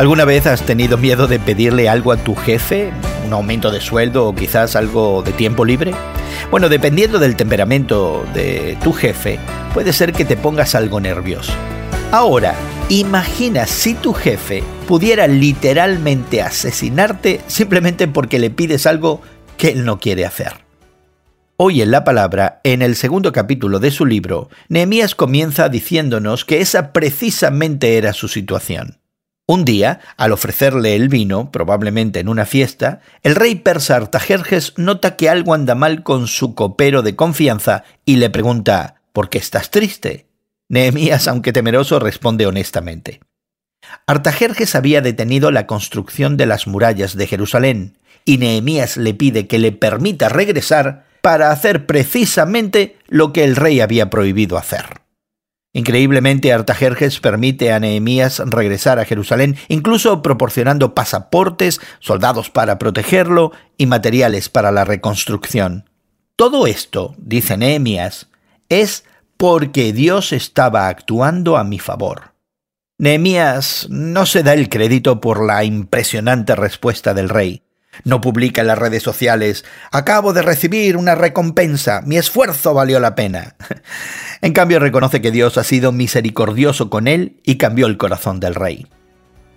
¿Alguna vez has tenido miedo de pedirle algo a tu jefe? ¿Un aumento de sueldo o quizás algo de tiempo libre? Bueno, dependiendo del temperamento de tu jefe, puede ser que te pongas algo nervioso. Ahora, imagina si tu jefe pudiera literalmente asesinarte simplemente porque le pides algo que él no quiere hacer. Hoy en la Palabra, en el segundo capítulo de su libro, Nehemías comienza diciéndonos que esa precisamente era su situación. Un día, al ofrecerle el vino, probablemente en una fiesta, el rey persa Artajerjes nota que algo anda mal con su copero de confianza y le pregunta: ¿por qué estás triste? Nehemías, aunque temeroso, responde honestamente. Artajerjes había detenido la construcción de las murallas de Jerusalén y Nehemías le pide que le permita regresar para hacer precisamente lo que el rey había prohibido hacer. Increíblemente, Artajerjes permite a Nehemías regresar a Jerusalén, incluso proporcionando pasaportes, soldados para protegerlo y materiales para la reconstrucción. Todo esto, dice Nehemías, es porque Dios estaba actuando a mi favor. Nehemías no se da el crédito por la impresionante respuesta del rey. No publica en las redes sociales: «Acabo de recibir una recompensa, mi esfuerzo valió la pena». En cambio, reconoce que Dios ha sido misericordioso con él y cambió el corazón del rey.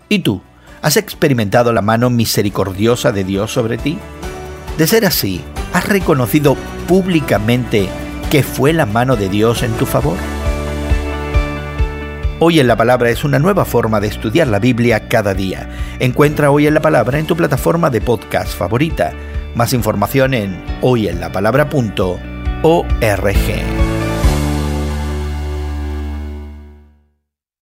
¿Y tú? ¿Has experimentado la mano misericordiosa de Dios sobre ti? De ser así, ¿has reconocido públicamente que fue la mano de Dios en tu favor? Hoy en la Palabra es una nueva forma de estudiar la Biblia cada día. Encuentra Hoy en la Palabra en tu plataforma de podcast favorita. Más información en hoyenlapalabra.org.